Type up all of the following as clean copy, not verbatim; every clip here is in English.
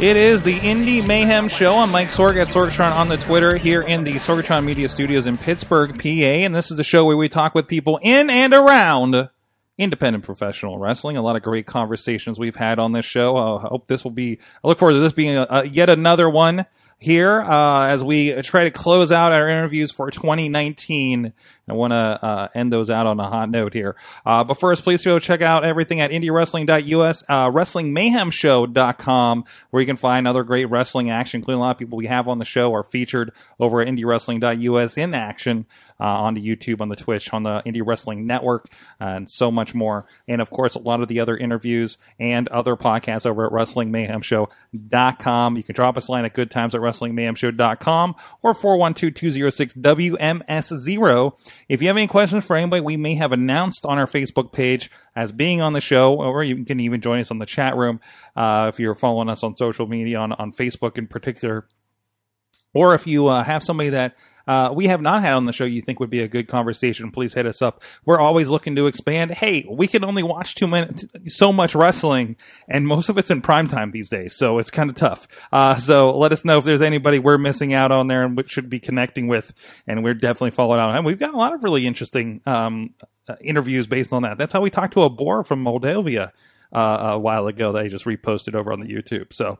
It is the Indie Mayhem Show. I'm Mike Sorg at Sorgatron on the Twitter here in the Sorgatron Media Studios in Pittsburgh, PA. And this is the show where we talk with people in and around independent professional wrestling. A lot of great conversations we've had on this show. I hope this will be, I look forward to this being yet another one here as we try to close out our interviews for 2019. I want to end those out on a hot note here. But first, please go check out everything at IndieWrestling.us, WrestlingMayhemShow.com, where you can find other great wrestling action, including a lot of people we have on the show are featured over at IndieWrestling.us in action on the YouTube, on the Twitch, on the Indie Wrestling Network, and so much more. And, of course, a lot of the other interviews and other podcasts over at WrestlingMayhemShow.com. You can drop us a line at goodtimes@WrestlingMayhemShow.com or 412-206-WMS0. If you have any questions for anybody we may have announced on our Facebook page as being on the show, or you can even join us on the chat room if you're following us on social media, on Facebook in particular. Or if you have somebody that we have not had on the show you think would be a good conversation, please hit us up. We're always looking to expand. Hey, we can only watch so much wrestling, and most of it's in primetime these days, so it's kind of tough. So let us know if there's anybody we're missing out on there and we should be connecting with, and we're definitely following out. And we've got a lot of really interesting interviews based on that. That's how we talked to a Boer from Moldavia a while ago that I just reposted over on the YouTube. So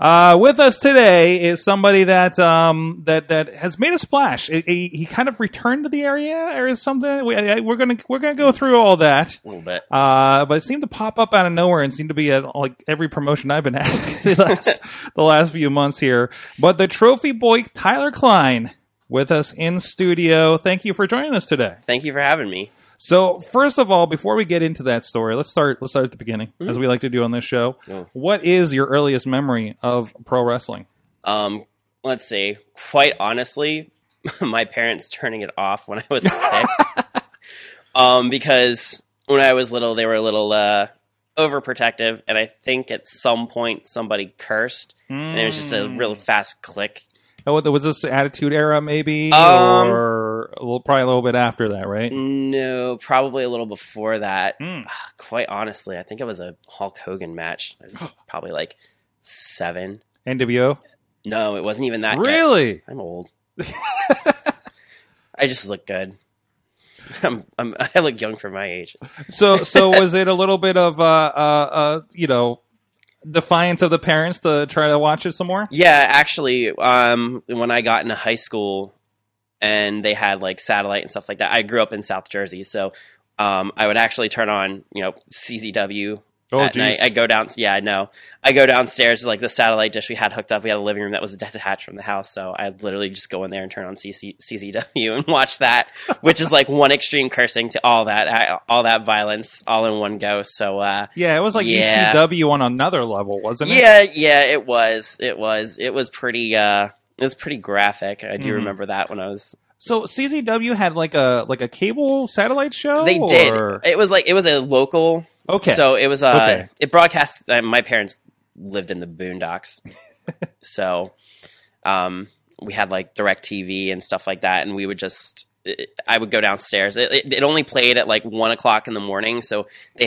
with us today is somebody that that has made a splash. He kind of returned to the area or something. We're gonna go through all that a little bit. But it seemed to pop up out of nowhere and seemed to be at like every promotion I've been at the last few months here. But the Trophy Boy Tyler Klein with us in studio. Thank you for joining us today. Thank you for having me. So first of all, before we get into that story, let's start at the beginning, as we like to do on this show. Yeah. What is your earliest memory of pro wrestling? Let's see. Quite honestly, my parents turning it off when I was 6. Because when I was little, they were a little overprotective, and I think at some point somebody cursed, and it was just a real fast click. Oh, was this Attitude Era, maybe? Or probably a little bit after that, right? No, probably a little before that. Quite honestly, I think it was a Hulk Hogan match. I was probably like 7. NWO? No, it wasn't even that. Really? Yet. I'm old. I just look good. I look young for my age. So was it a little bit of defiance of the parents to try to watch it some more? Yeah, actually, when I got into high school and they had like satellite and stuff like that, I grew up in South Jersey, so I would actually turn on, CZW at night. I go downstairs to like the satellite dish we had hooked up. We had a living room that was detached from the house, so I literally just go in there and turn on CZW and watch that, which is like one extreme cursing to all that violence all in one go. So it was like ECW on another level, wasn't it? Yeah, it was. It was pretty. It was pretty graphic. I do remember that when I was. So CZW had like a cable satellite show. They did. It was a local. Okay. So it was It broadcast. My parents lived in the boondocks, so we had like DirecTV and stuff like that, and we would just. I would go downstairs. It only played at like 1:00 in the morning, so they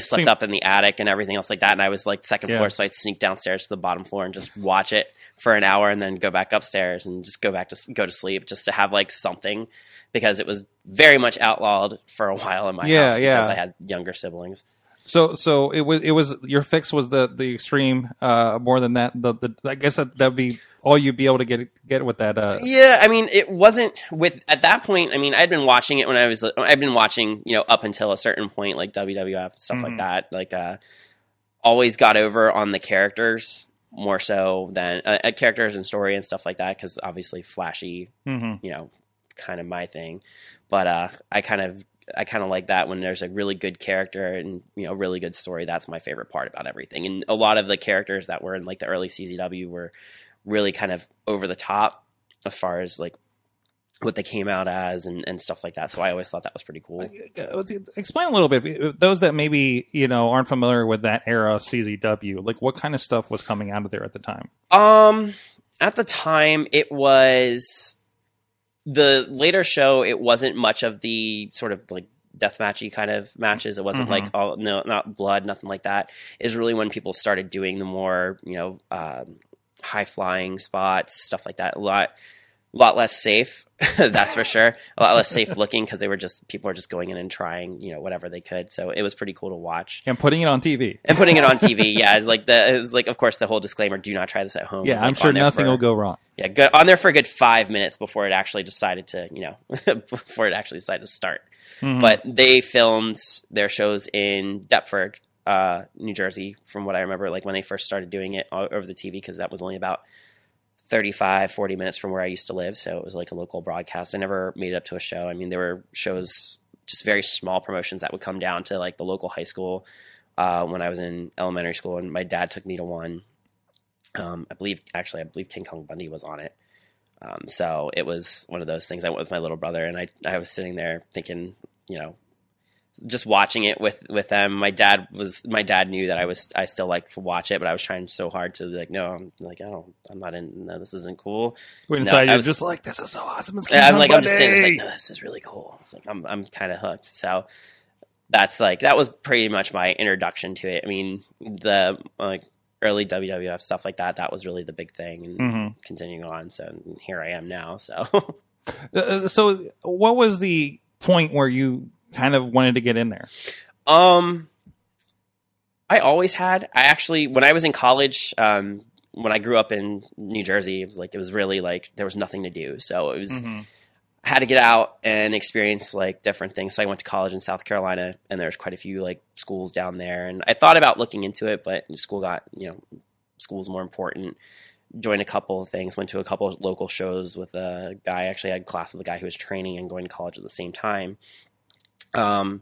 slept up in the attic and everything else like that. And I was like second floor, so I'd sneak downstairs to the bottom floor and just watch it for an hour, and then go back upstairs and just go to sleep, just to have like something, because it was very much outlawed for a while in my house because I had younger siblings. So it was your fix was the extreme more than that. I guess that'd be all you'd be able to get with that. Yeah, I mean it wasn't with at that point. I mean I'd been watching it when I'd been watching up until a certain point like WWF stuff like that. Like always got over on the characters more so than characters and story and stuff like that, because obviously flashy, kind of my thing. But I kind of I kind of like that when there's a really good character and, you know, really good story. That's my favorite part about everything. And a lot of the characters that were in like the early CZW were really kind of over the top as far as like what they came out as and stuff like that. So I always thought that was pretty cool. Explain a little bit, those that maybe, you know, aren't familiar with that era of CZW, like what kind of stuff was coming out of there at the time? At the time it was the later show. It wasn't much of the sort of like deathmatchy kind of matches. It wasn't like all, no, not blood, nothing like that. It was really when people started doing the more, you know, high flying spots, stuff like that. A lot less safe. That's for sure. A lot less safe looking, because they were just, people are just going in and trying, you know, whatever they could. So it was pretty cool to watch. And putting it on TV. Yeah. It's like of course the whole disclaimer, do not try this at home. Yeah. Like, I'm sure nothing will go wrong. Yeah. Good, on there for a good 5 minutes before it actually decided to, you know, before it actually decided to start. Mm-hmm. But they filmed their shows in Deptford, New Jersey, from what I remember, like when they first started doing it over the TV, because that was only about 35, 40 minutes from where I used to live. So it was like a local broadcast. I never made it up to a show. I mean, there were shows, just very small promotions that would come down to like the local high school when I was in elementary school. And my dad took me to one. I believe King Kong Bundy was on it. So it was one of those things. I went with my little brother and I was sitting there thinking, you know, just watching it with them. My dad knew that I still liked to watch it, but I was trying so hard to be like, no, I'm not in, no, this isn't cool. Wait, inside no, I was just like, this is so awesome. I'm just saying, like, no, this is really cool. It's like, I'm kind of hooked. So that's like, that was pretty much my introduction to it. I mean, the like early WWF stuff like that, that was really the big thing, and continuing on. So here I am now. So, so what was the point where you kind of wanted to get in there? I always had. I actually, when I was in college, when I grew up in New Jersey, it was really like there was nothing to do. So it was, I had to get out and experience like different things. So I went to college in South Carolina, and there's quite a few like schools down there. And I thought about looking into it, but school's more important. Joined a couple of things, went to a couple of local shows with a guy. Actually, I had class with a guy who was training and going to college at the same time. And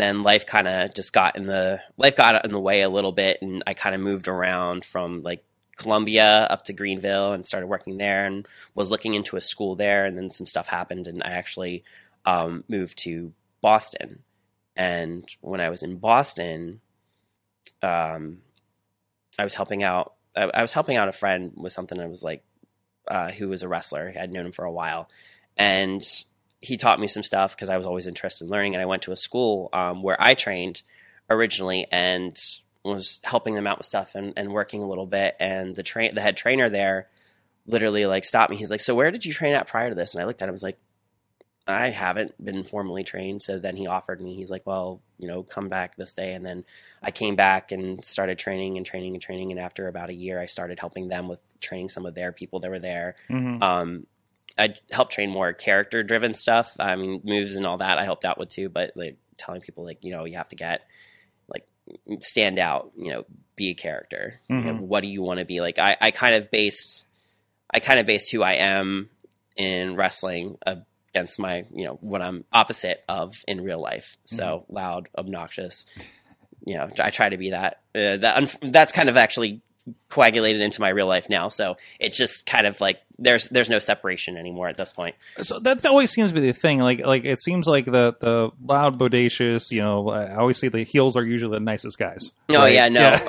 then life kind of just got in the way a little bit. And I kind of moved around from like Columbia up to Greenville and started working there, and was looking into a school there. And then some stuff happened, and I actually, moved to Boston. And when I was in Boston, I was helping out a friend with something. I was like, who was a wrestler. I'd known him for a while, and he taught me some stuff because I was always interested in learning. And I went to a school where I trained originally, and was helping them out with stuff and working a little bit. And the head trainer there literally like stopped me. He's like, so where did you train at prior to this? And I looked at him, I was like, I haven't been formally trained. So then he offered me, he's like, well, you know, come back this day. And then I came back and started training. And after about a year, I started helping them with training some of their people that were there. I helped train more character-driven stuff. I mean, moves and all that I helped out with too, but like telling people like, you know, you have to get like stand out, you know, be a character. You know, what do you want to be? Like I kind of based who I am in wrestling against my, you know, what I'm opposite of in real life. So loud, obnoxious, you know, I try to be that. That's kind of actually coagulated into my real life now. So it's just kind of like there's no separation anymore at this point. So that's always seems to be the thing. Like it seems like the loud, bodacious, you know, I always say the heels are usually the nicest guys. Sometimes.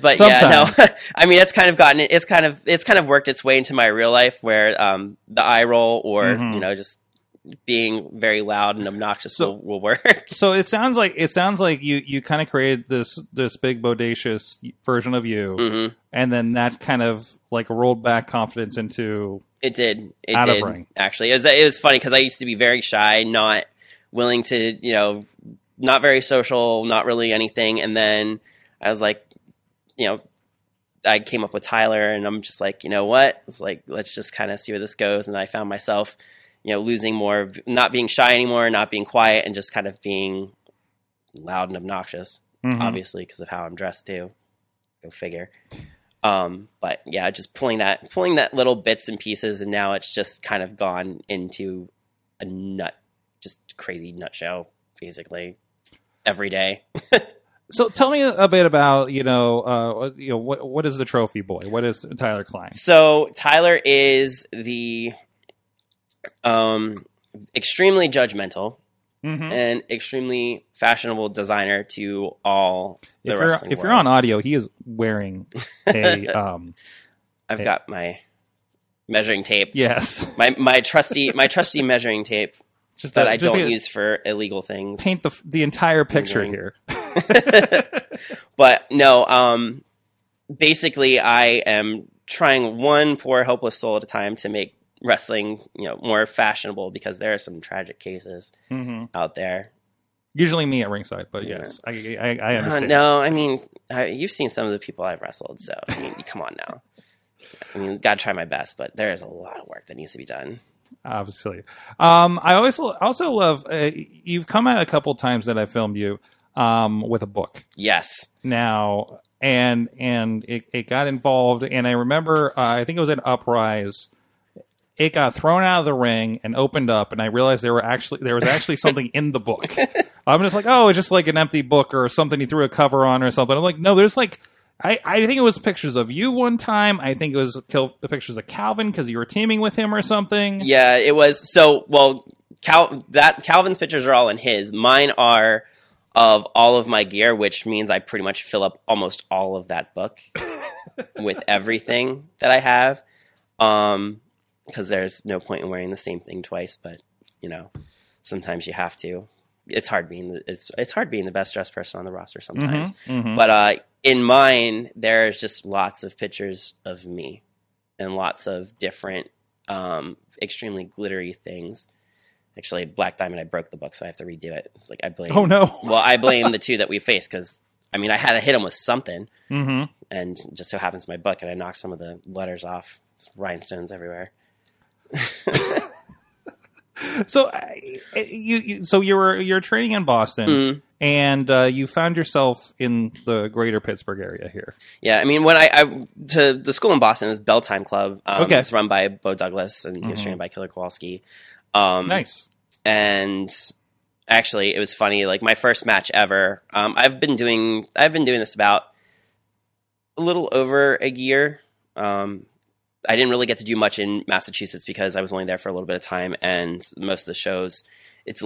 I mean, it's kind of worked its way into my real life where the eye roll or you know, just being very loud and obnoxious will work. So it sounds like you kind of created this big bodacious version of you, and then that kind of like rolled back confidence into it. It did actually. It was funny because I used to be very shy, not willing to, you know, not very social, not really anything. And then I was like, you know, I came up with Tyler, and I'm just like, you know what? It's like, let's just kind of see where this goes. And I found myself, you know, losing more, not being shy anymore, not being quiet, and just kind of being loud and obnoxious, obviously, because of how I'm dressed too. Go figure. But yeah, just pulling that little bits and pieces, and now it's just kind of gone into a nut, just crazy nut show, basically, every day. So tell me a bit about, what is the Trophy Boy? What is Tyler Klein? So Tyler is the extremely judgmental and extremely fashionable designer to all the wrestling world. If you're on audio, he is wearing a... I've got my measuring tape. Yes. My trusty measuring tape. Just that I don't use for illegal things. Paint the entire picture here. But no, basically I am trying one poor helpless soul at a time to make wrestling, more fashionable, because there are some tragic cases out there. Usually me at ringside, but yes, I understand. No, I mean, you've seen some of the people I've wrestled, so I mean, come on now. I mean, gotta try my best, but there is a lot of work that needs to be done. Obviously. I always also love, you've come out a couple times that I filmed you with a book. Yes. Now, and it got involved, and I remember, I think it was at Uprise, it got thrown out of the ring and opened up, and I realized there was actually something in the book. I'm just like, oh, it's just like an empty book or something, he threw a cover on or something. I'm like, no, there's like... I think it was pictures of you one time. I think it was the pictures of Calvin because you were teaming with him or something. Yeah, it was. So, well, Calvin's pictures are all in his. Mine are of all of my gear, which means I pretty much fill up almost all of that book with everything that I have. Because there's no point in wearing the same thing twice. But, sometimes you have to. It's hard being the best dressed person on the roster sometimes. But in mine, there's just lots of pictures of me and lots of different extremely glittery things. Actually, Black Diamond, I broke the book, so I have to redo it. It's like I blame. Oh no! Well, I blame the two that we faced because I had to hit them with something, and just so happens my book, and I knocked some of the letters off. It's rhinestones everywhere. So you're training in Boston, and you found yourself in the greater Pittsburgh area here. Yeah, when I the school in Boston is Bell Time Club. Okay. It's run by Bo Douglas, and he was trained by Killer Kowalski. Nice. And actually, it was funny. Like my first match ever. I've been doing this about a little over a year. I didn't really get to do much in Massachusetts because I was only there for a little bit of time, and most of the shows, it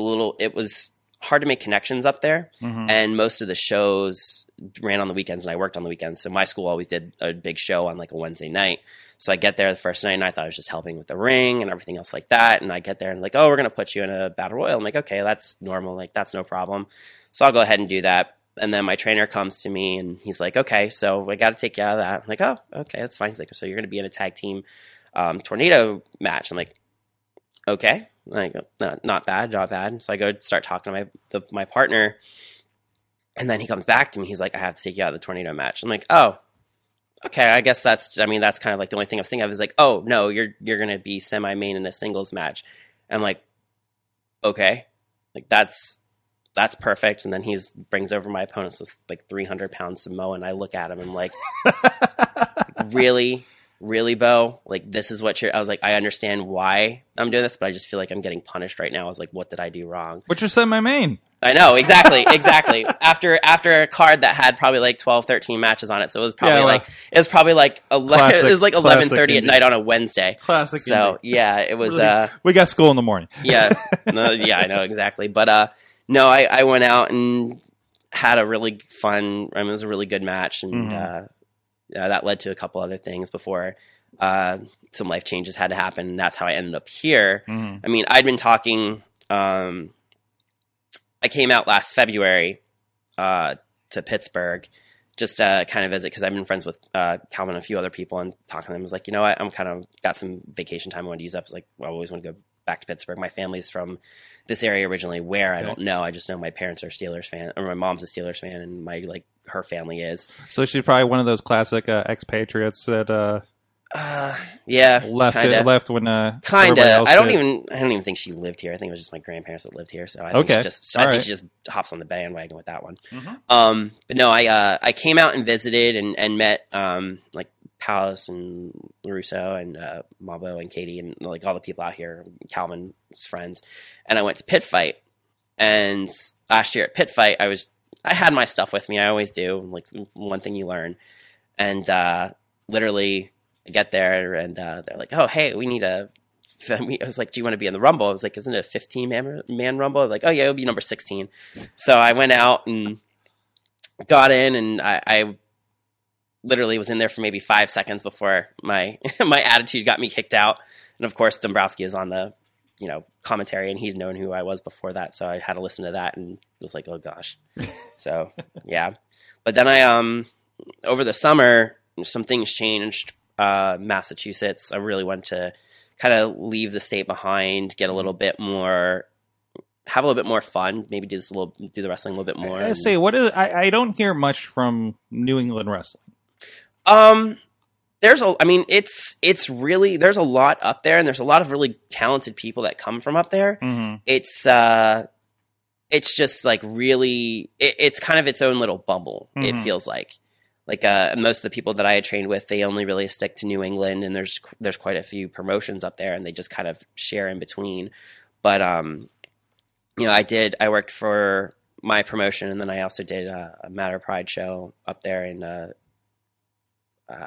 was hard to make connections up there, and most of the shows ran on the weekends, and I worked on the weekends, so my school always did a big show on like a Wednesday night, so I get there the first night, and I thought I was just helping with the ring and everything else like that, and I get there, and like, oh, we're going to put you in a battle royal. I'm like, okay, that's normal, like, that's no problem, so I'll go ahead and do that. And then my trainer comes to me and he's like, okay, so I got to take you out of that. I'm like, oh, okay, that's fine. He's like, so you're going to be in a tag team tornado match. I'm like, okay, like, no, not bad. So I go start talking to my partner, and then he comes back to me. He's like, I have to take you out of the tornado match. I'm like, oh, okay, I guess that's kind of like the only thing I was thinking of is like, oh, no, you're going to be semi-main in a singles match. And I'm like, okay, like that's perfect. And then he brings over my opponent's this like 300-pound Samoa, and I look at him and I'm like, really, really, Bo? Like, this is what I was like, I understand why I'm doing this, but I just feel like I'm getting punished right now. I was like, what did I do wrong? What's your semi-main? I know, exactly. After a card that had probably like 12, 13 matches on it. So it was probably like 11:30 at night on a Wednesday. Classic. So yeah, it was, really? We got school in the morning. Yeah. No, yeah, I know, exactly. But, no, I went out and had a really fun. It was a really good match, and that led to a couple other things before some life changes had to happen. And that's how I ended up here. Mm-hmm. I'd been talking. I came out last February to Pittsburgh just to kind of visit because I've been friends with Calvin and a few other people, and talking to them. I was like, you know what? I'm kind of got some vacation time I want to use up. It's like, well, I always want to go back to Pittsburgh. My family's from this area originally, where I don't know. I just know my parents are Steelers fan, or my mom's a Steelers fan, and my her family is. So she's probably one of those classic expatriates that left when kinda. I don't even think she lived here. I think it was just my grandparents that lived here. So I think she just hops on the bandwagon with that one. But no, I came out and visited and met Palace and LaRusso and Mabo and Katie and like all the people out here, Calvin's friends. And I went to Pit Fight. And last year at Pit Fight, I had my stuff with me. I always do. Like one thing you learn. And literally I get there and they're like, oh, hey, we need a – I was like, do you want to be in the Rumble? I was like, isn't it a 15-man Rumble? Like, oh, yeah, it'll be number 16. So I went out and got in, and I literally was in there for maybe 5 seconds before my attitude got me kicked out. And, of course, Dombrowski is on the commentary, and he's known who I was before that. So I had to listen to that, and it was like, oh, gosh. So, yeah. But then I over the summer, some things changed. Massachusetts, I really wanted to kind of leave the state behind, have a little bit more fun, maybe do the wrestling a little bit more. I say, I don't hear much from New England wrestling. There's a lot up there, and there's a lot of really talented people that come from up there. Mm-hmm. It's just like really, it's kind of its own little bubble. Mm-hmm. It feels like. Most of the people that I had trained with, they only really stick to New England, and there's quite a few promotions up there, and they just kind of share in between. But I worked for my promotion, and then I also did a Matter Pride show up there in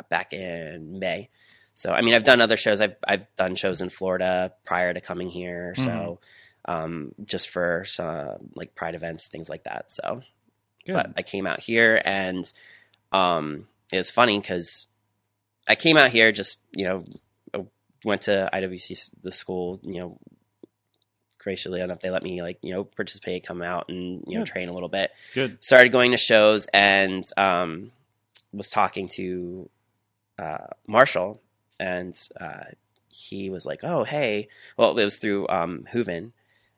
back in May. So I've done other shows. I've done shows in Florida prior to coming here. Mm-hmm. So just for some, like Pride events, things like that. So, good. But I came out here and. It was funny because I came out here just, I went to IWC, the school, graciously enough, they let me participate, come out and, train a little bit. Good. Started going to shows and, was talking to, Marshall and, he was like, oh, hey, well, it was through, Hooven,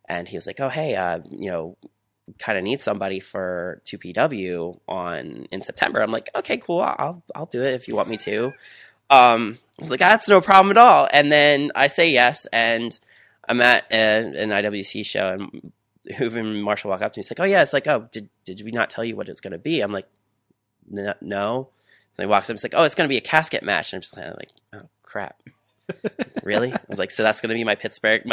and he was like, oh, hey, kind of need somebody for 2PW in September. I'm like, okay, cool. I'll do it if you want me to. I was like, that's no problem at all. And then I say yes. And I'm at an IWC show, and Hooven Marshall walk up to me. He's like, oh yeah. It's like, oh, did we not tell you what it's going to be? I'm like, no. And he walks up. He's like, oh, it's going to be a casket match. And I'm just like, oh crap. Really? I was like, so that's going to be my Pittsburgh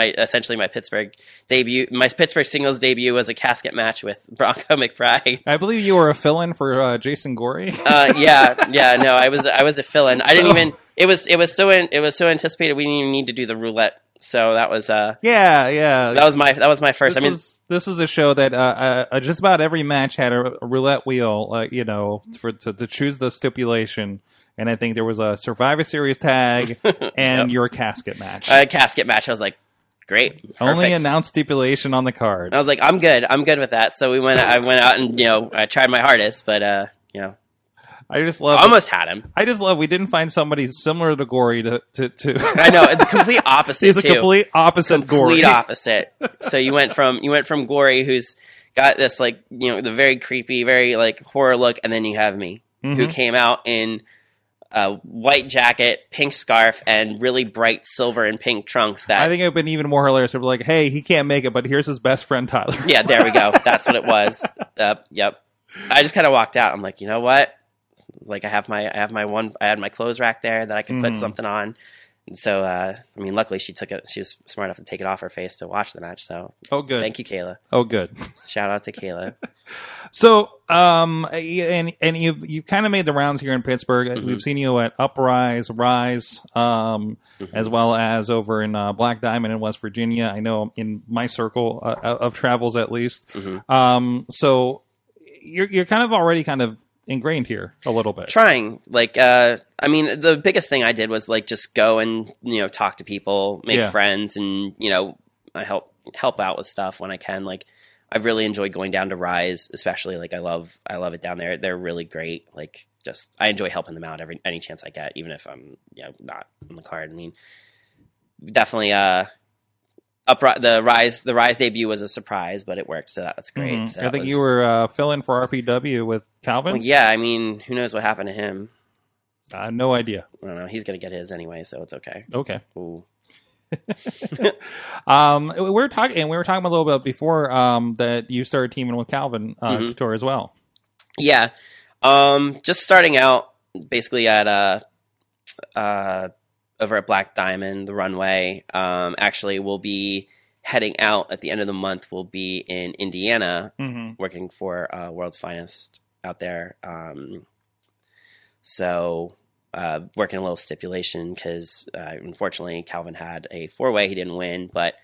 debut. My Pittsburgh singles debut was a casket match with Bronco McBride. I believe you were a fill-in for Jason Gorey. No, I was a fill-in. I didn't even. It was so anticipated. We didn't even need to do the roulette. So that was That was my first. This was a show that just about every match had a roulette wheel. To choose the stipulation. And I think there was a Survivor Series tag and your casket match. A casket match. I was like, great. Perfect. Only announced stipulation on the card. I was like, I'm good. I'm good with that. So I went out and, I tried my hardest, but, I just love. Almost had him. I just love. We didn't find somebody similar to Gorey to. I know, the complete opposite. He's a complete opposite. Complete opposite. So you went from Gorey, who's got this like the very creepy, very like horror look, and then you have me, mm-hmm. who came out in. White jacket, pink scarf, and really bright silver and pink trunks. That I think it would have been even more hilarious. We're like, hey, he can't make it, but here's his best friend, Tyler. Yeah, there we go. That's what it was. Yep. I just kind of walked out. I'm like, you know what? Like, I had my clothes rack there that I could put something on. And so, luckily she took it. She was smart enough to take it off her face to watch the match. So, oh, good. Thank you, Kayla. Oh, good. Shout out to Kayla. So, and you kind of made the rounds here in Pittsburgh. Mm-hmm. We've seen you at Uprise, Rise, mm-hmm. as well as over in Black Diamond in West Virginia. I know in my circle of travels, at least. Mm-hmm. So you're kind of already kind of. Ingrained here a little bit. Trying the biggest thing I did was like just go and talk to people, make friends, and I help out with stuff when I can. Like I've really enjoyed going down to Rise, especially. Like I love it down there. They're really great. Like just I enjoy helping them out any chance I get, even if I'm not on the card. Definitely the Rise debut was a surprise, but it worked, so that's great. Mm-hmm. So I think you were filling for RPW with Calvin. Well, yeah, who knows what happened to him? No idea. I don't know. He's gonna get his anyway, so it's okay. Okay. Ooh. We were talking a little bit before that you started teaming with Calvin Couture as well. Yeah, just starting out basically at over at Black Diamond, the runway. Actually, we'll be heading out at the end of the month. We'll be in Indiana, working for World's Finest out there. So working a little stipulation because unfortunately Calvin had a four-way. He didn't win, but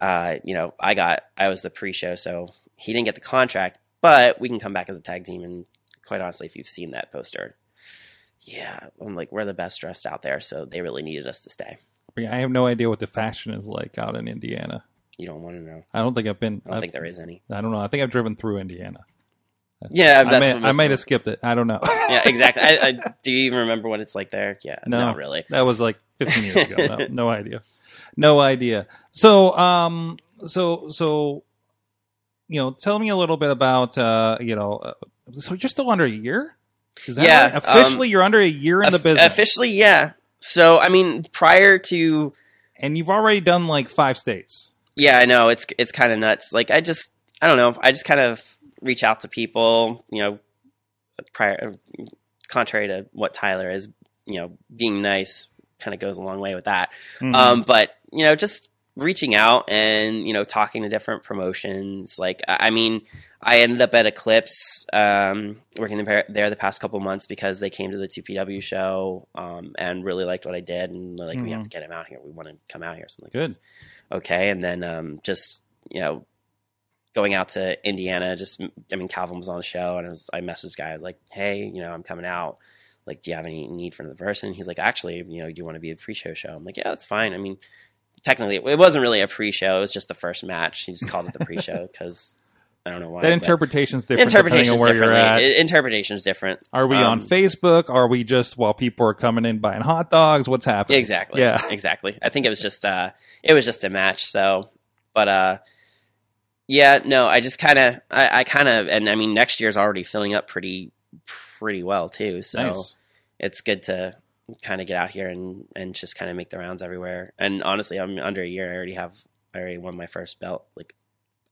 I was the pre-show, so he didn't get the contract, but we can come back as a tag team. And quite honestly, if you've seen that poster, yeah, I'm like, we're the best dressed out there. So they really needed us to stay. I have no idea what the fashion is like out in Indiana. You don't want to know. I don't think I've been. I don't think there is any. I don't know. I think I've driven through Indiana. I might have skipped it. I don't know. Yeah, exactly. I do you even remember what it's like there? Yeah, no, not really. That was like 15 years ago. No idea. So, tell me a little bit about, so you're still under a year? Is that right? Officially, you're under a year in the business. Officially, yeah. So, I mean, prior to... And you've already done like 5 states. Yeah, I know. It's kind of nuts. Like, I don't know. I just kind of reach out to people, contrary to what Tyler is, being nice kind of goes a long way with that. Mm-hmm. Just reaching out and, talking to different promotions. Like, I mean, I ended up at Eclipse, working there the past couple months because they came to the 2PW show, and really liked what I did. And they're like, we have to get him out here. We want to come out here. So I'm like, good. Okay. And then, going out to Indiana, Calvin was on the show and I messaged guy. I was like, hey, I'm coming out. Like, do you have any need for another person? He's like, actually, do you want to be a pre-show show? I'm like, yeah, that's fine. I mean, technically, it wasn't really a pre-show. It was just the first match. He just called it the pre-show because I don't know why. That interpretation's different. Interpretation's different. Are we on Facebook? Are we just while people are coming in buying hot dogs? What's happening? Exactly. Yeah, exactly. I think it was just a match. So, but I just kind of, I next year's already filling up pretty well too. So nice. It's good to kind of get out here and just kind of make the rounds everywhere. And honestly, I'm under a year. I already won my first belt, like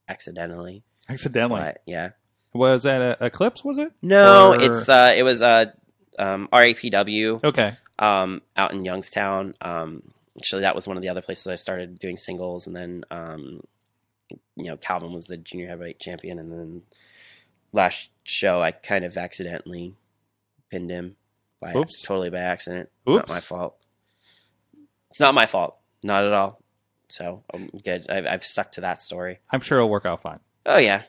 accidentally. But, yeah. Was that Eclipse? Was it? No, it was RAPW. Okay. Out in Youngstown. Actually that was one of the other places I started doing singles. And then, Calvin was the junior heavyweight champion. And then last show, I kind of accidentally pinned him. Totally by accident. Oops. Not my fault. It's not my fault. Not at all. So I'm good. I've stuck to that story. I'm sure it'll work out fine. Oh, yeah.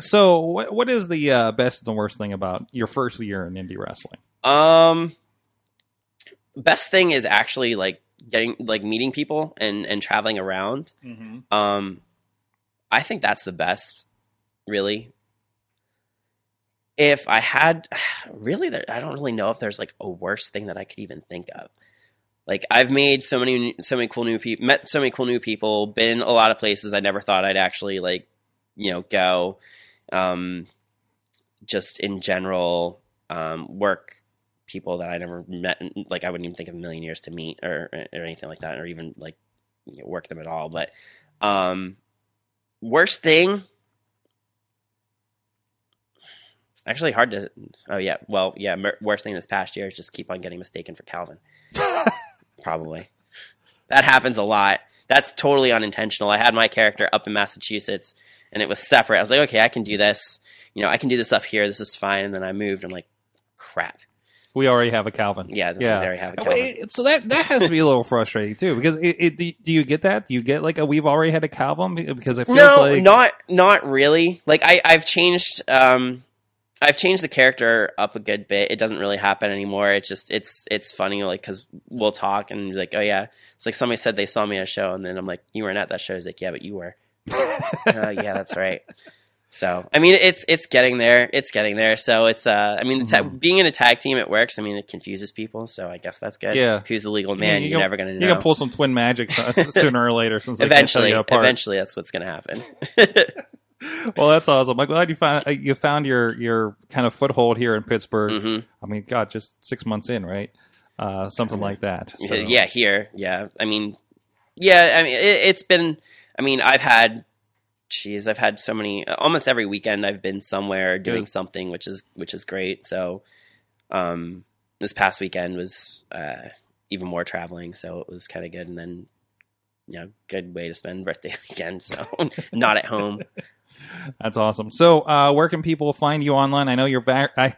So what is the best and worst thing about your first year in indie wrestling? Best thing is actually like meeting people and traveling around. Mm-hmm. I think that's the best, really. If I had really, I don't really know if there's like a worse thing that I could even think of. Like I've made so many cool new people, met so many cool new people, been a lot of places I never thought I'd actually like, go. Just in general, work people that I never met, like I wouldn't even think of a million years to meet or anything like that, or even like work them at all. But worst thing. Actually hard to... Oh, yeah. Well, yeah. Worst thing this past year is just keep on getting mistaken for Calvin. Probably. That happens a lot. That's totally unintentional. I had my character up in Massachusetts, and it was separate. I was like, okay, I can do this. I can do this up here. This is fine. And then I moved. I'm like, crap. We already have a Calvin. Yeah, we already have a Calvin. So that has to be a little frustrating too, because do you get that? Do you get like we've already had a Calvin? Because it feels like... No, not really. Like I've changed... I've changed the character up a good bit. It doesn't really happen anymore. It's just, it's funny. Like, cause we'll talk and be like, oh yeah. It's like somebody said they saw me at a show and then I'm like, you weren't at that show. He's like, yeah, but you were. Yeah, that's right. So, I mean, it's getting there. It's getting there. So it's, being in a tag team, it works. I mean, it confuses people. So I guess that's good. Yeah. Who's the legal man? You're never going to know. You're going to pull some twin magic sooner or later. Since eventually that's what's going to happen. Well, that's awesome. I'm glad you found your kind of foothold here in Pittsburgh. Mm-hmm. I mean, God, just 6 months in, right? Something like that. So. Yeah, here. Yeah. It's been, I've had so many, almost every weekend I've been somewhere doing something, which is great. So, this past weekend was even more traveling, so it was kind of good. And then, you know, good way to spend birthday weekend, so not at home. That's awesome. So where can people find you online? I know you're back. I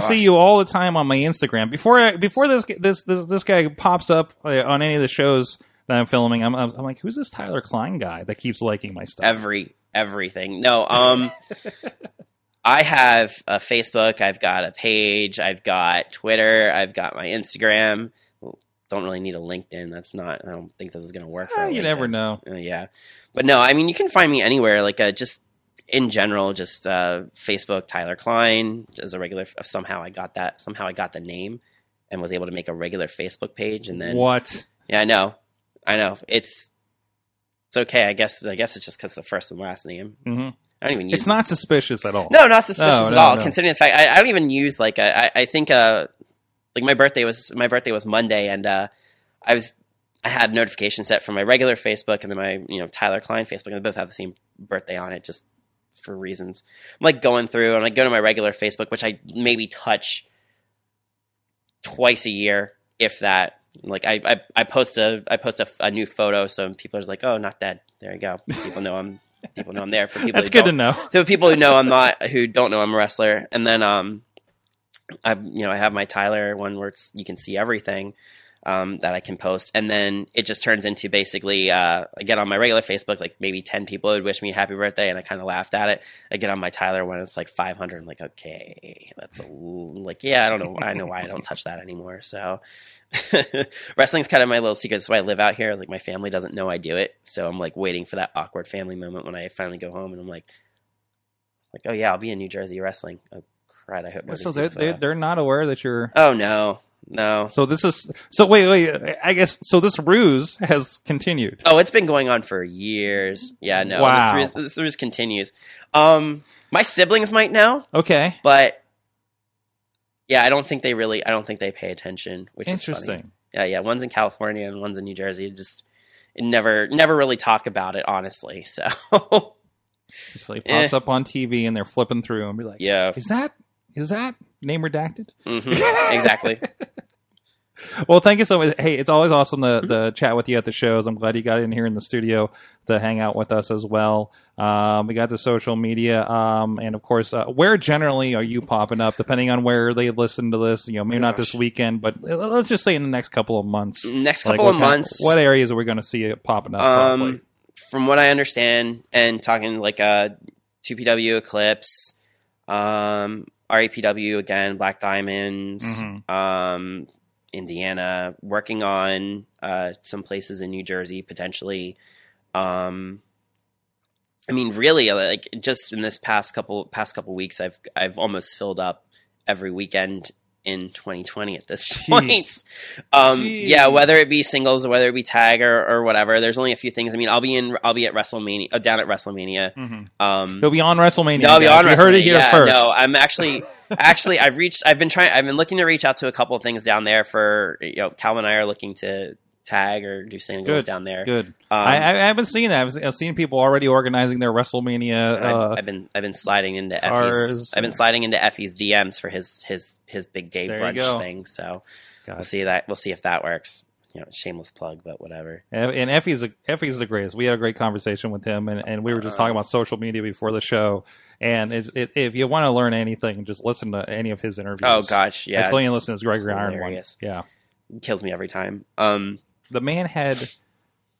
see you all the time on my Instagram. Before this guy pops up on any of the shows that I'm filming, I'm like, who's this Tyler Klein guy that keeps liking my stuff? Everything. No, I have a Facebook. I've got a page. I've got Twitter. I've got my Instagram. Don't really need a LinkedIn. I don't think this is going to work. You never know. Yeah. But no, I mean, you can find me anywhere. Like just in general, just Facebook, Tyler Klein as a regular. Somehow I got the name and was able to make a regular Facebook page. And then what? Yeah, I know. It's okay. I guess it's just because it's the first and last name. Mm-hmm. I don't even use it. It's not suspicious at all. No, not suspicious at all. No. Considering the fact I don't even use like my birthday was Monday, and I had notifications set for my regular Facebook and then my Tyler Klein Facebook, and they both have the same birthday on it, just for reasons. I'm like going through and I go to my regular Facebook, which I maybe touch twice a year, if that. Like I post a new photo, so people are like, oh, not dead. There you go. People know I'm there for people. That's good to know. So people who don't know I'm a wrestler, and then I have my Tyler one where it's, you can see everything that I can post. And then it just turns into basically, I get on my regular Facebook, like maybe 10 people would wish me a happy birthday, and I kind of laughed at it. I get on my Tyler one, it's like 500. I'm like, okay, I know why I don't touch that anymore. So wrestling's kind of my little secret. That's why I live out here. I was like, my family doesn't know I do it. So I'm like waiting for that awkward family moment when I finally go home and I'm like, oh yeah, I'll be in New Jersey wrestling. Right, I hope so. They're not aware that you're. Oh no. So this is. So wait. I guess so. This ruse has continued. Oh, it's been going on for years. Yeah, no. Wow. This ruse continues. My siblings might know. Okay. But yeah, I don't think they pay attention, which is interesting. Yeah. One's in California and one's in New Jersey. Just never really talk about it, honestly. So until he pops up on TV and they're flipping through and be like, yeah, is that name redacted? Mm-hmm. Exactly. Well, thank you so much. Hey, it's always awesome to chat with you at the shows. I'm glad you got in here in the studio to hang out with us as well. We got the social media. And of course, where generally are you popping up, depending on where they listen to this? Maybe not this weekend, but let's just say in the next couple of months. What areas are we going to see it popping up? From what I understand, and talking 2PW, Eclipse, RAPW again, Black Diamonds, mm-hmm. Indiana, working on some places in New Jersey potentially. Really, just in this past couple weeks, I've almost filled up every weekend in 2020 at this point. Yeah, whether it be singles or whether it be tag or whatever, there's only a few things. I'll be at WrestleMania, down at WrestleMania. Mm-hmm. You'll be on WrestleMania. I'll be on WrestleMania. You heard it here first. No, I'm actually I've been looking to reach out to a couple of things down there for, Calvin and I are looking to tag or do singles down there. Good. I haven't seen that. I've seen people already organizing their WrestleMania. I've been sliding into Effie's. I've been sliding into Effie's DMs for his big gay brunch thing. So we'll see that. We'll see if that works. Shameless plug, but whatever. And Effie's the greatest. We had a great conversation with him, and we were just talking about social media before the show. And if you want to learn anything, just listen to any of his interviews. Oh gosh, yeah. I still didn't listen to his Gregory Iron one. Yeah, kills me every time. The man had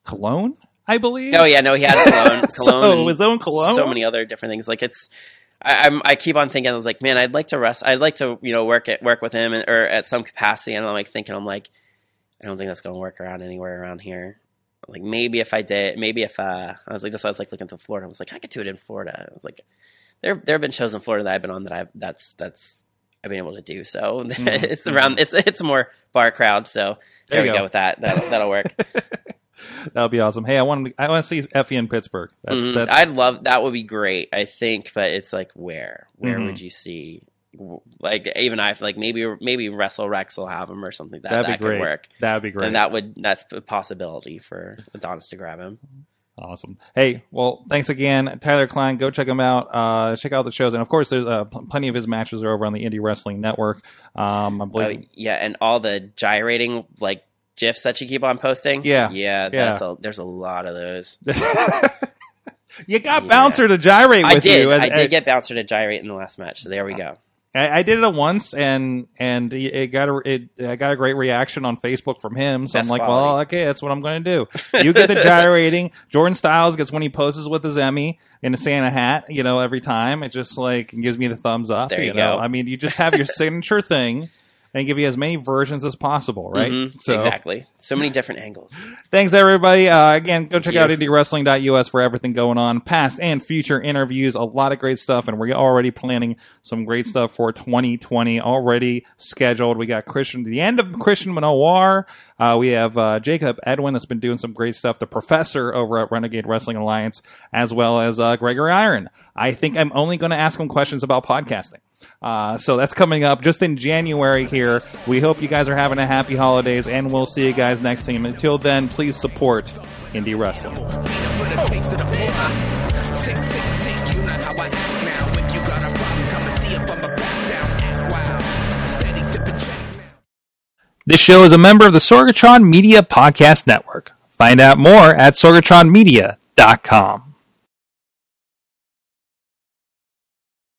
cologne, I believe. Oh yeah, no, he had cologne. So his own cologne. So many other different things. Like it's, I keep on thinking. I was like, man, I'd like to rest. I'd like to, work with him or at some capacity. And I'm like, I don't think that's gonna work around anywhere around here. Like maybe if I did, I was like, this. I was like looking to Florida. I was like, I could do it in Florida. I was like, there have been shows in Florida that I've been on that I've been able to do so. Mm-hmm. It's around. It's a more bar crowd. So there we go with that. That'll work. That'll be awesome. Hey, I want to see Effie in Pittsburgh. I'd love that. Would be great. I think, but it's like where mm-hmm. would you see? Like even I feel like maybe Wrestle Rex will have him or something. That'd be great. That'd be great. And that's a possibility for Adonis to grab him. Awesome. Hey, well, thanks again, Tyler Klein. Go check him out. Check out the shows. And, of course, there's plenty of his matches are over on the Indie Wrestling Network. I believe. Yeah, and all the gyrating, like, GIFs that you keep on posting. Yeah. Yeah, there's a lot of those. You got Bouncer to gyrate with you. I did get Bouncer to gyrate in the last match, so there we go. I did it once, and I got a great reaction on Facebook from him. So that's I'm like, quality. Well, okay, that's what I'm going to do. You get the gyrating. Jordan Stiles gets when he poses with his Emmy in a Santa hat. You know, every time it just like gives me the thumbs up. There you go. I mean, you just have your signature thing. And give you as many versions as possible, right? Mm-hmm. So. Exactly. So many different angles. Thanks, everybody. Again, go check out IndyWrestling.us for everything going on, past and future interviews, a lot of great stuff. And we're already planning some great stuff for 2020, already scheduled. We got the end of Christian Manoir. We have Jacob Edwin that's been doing some great stuff, the professor over at Renegade Wrestling Alliance, as well as Gregory Iron. I think I'm only going to ask him questions about podcasting. So that's coming up just in January here. We hope you guys are having a happy holidays, and we'll see you guys next time. Until then, please support indie wrestling. This show is a member of the Sorgatron Media Podcast Network. Find out more at sorgatronmedia.com.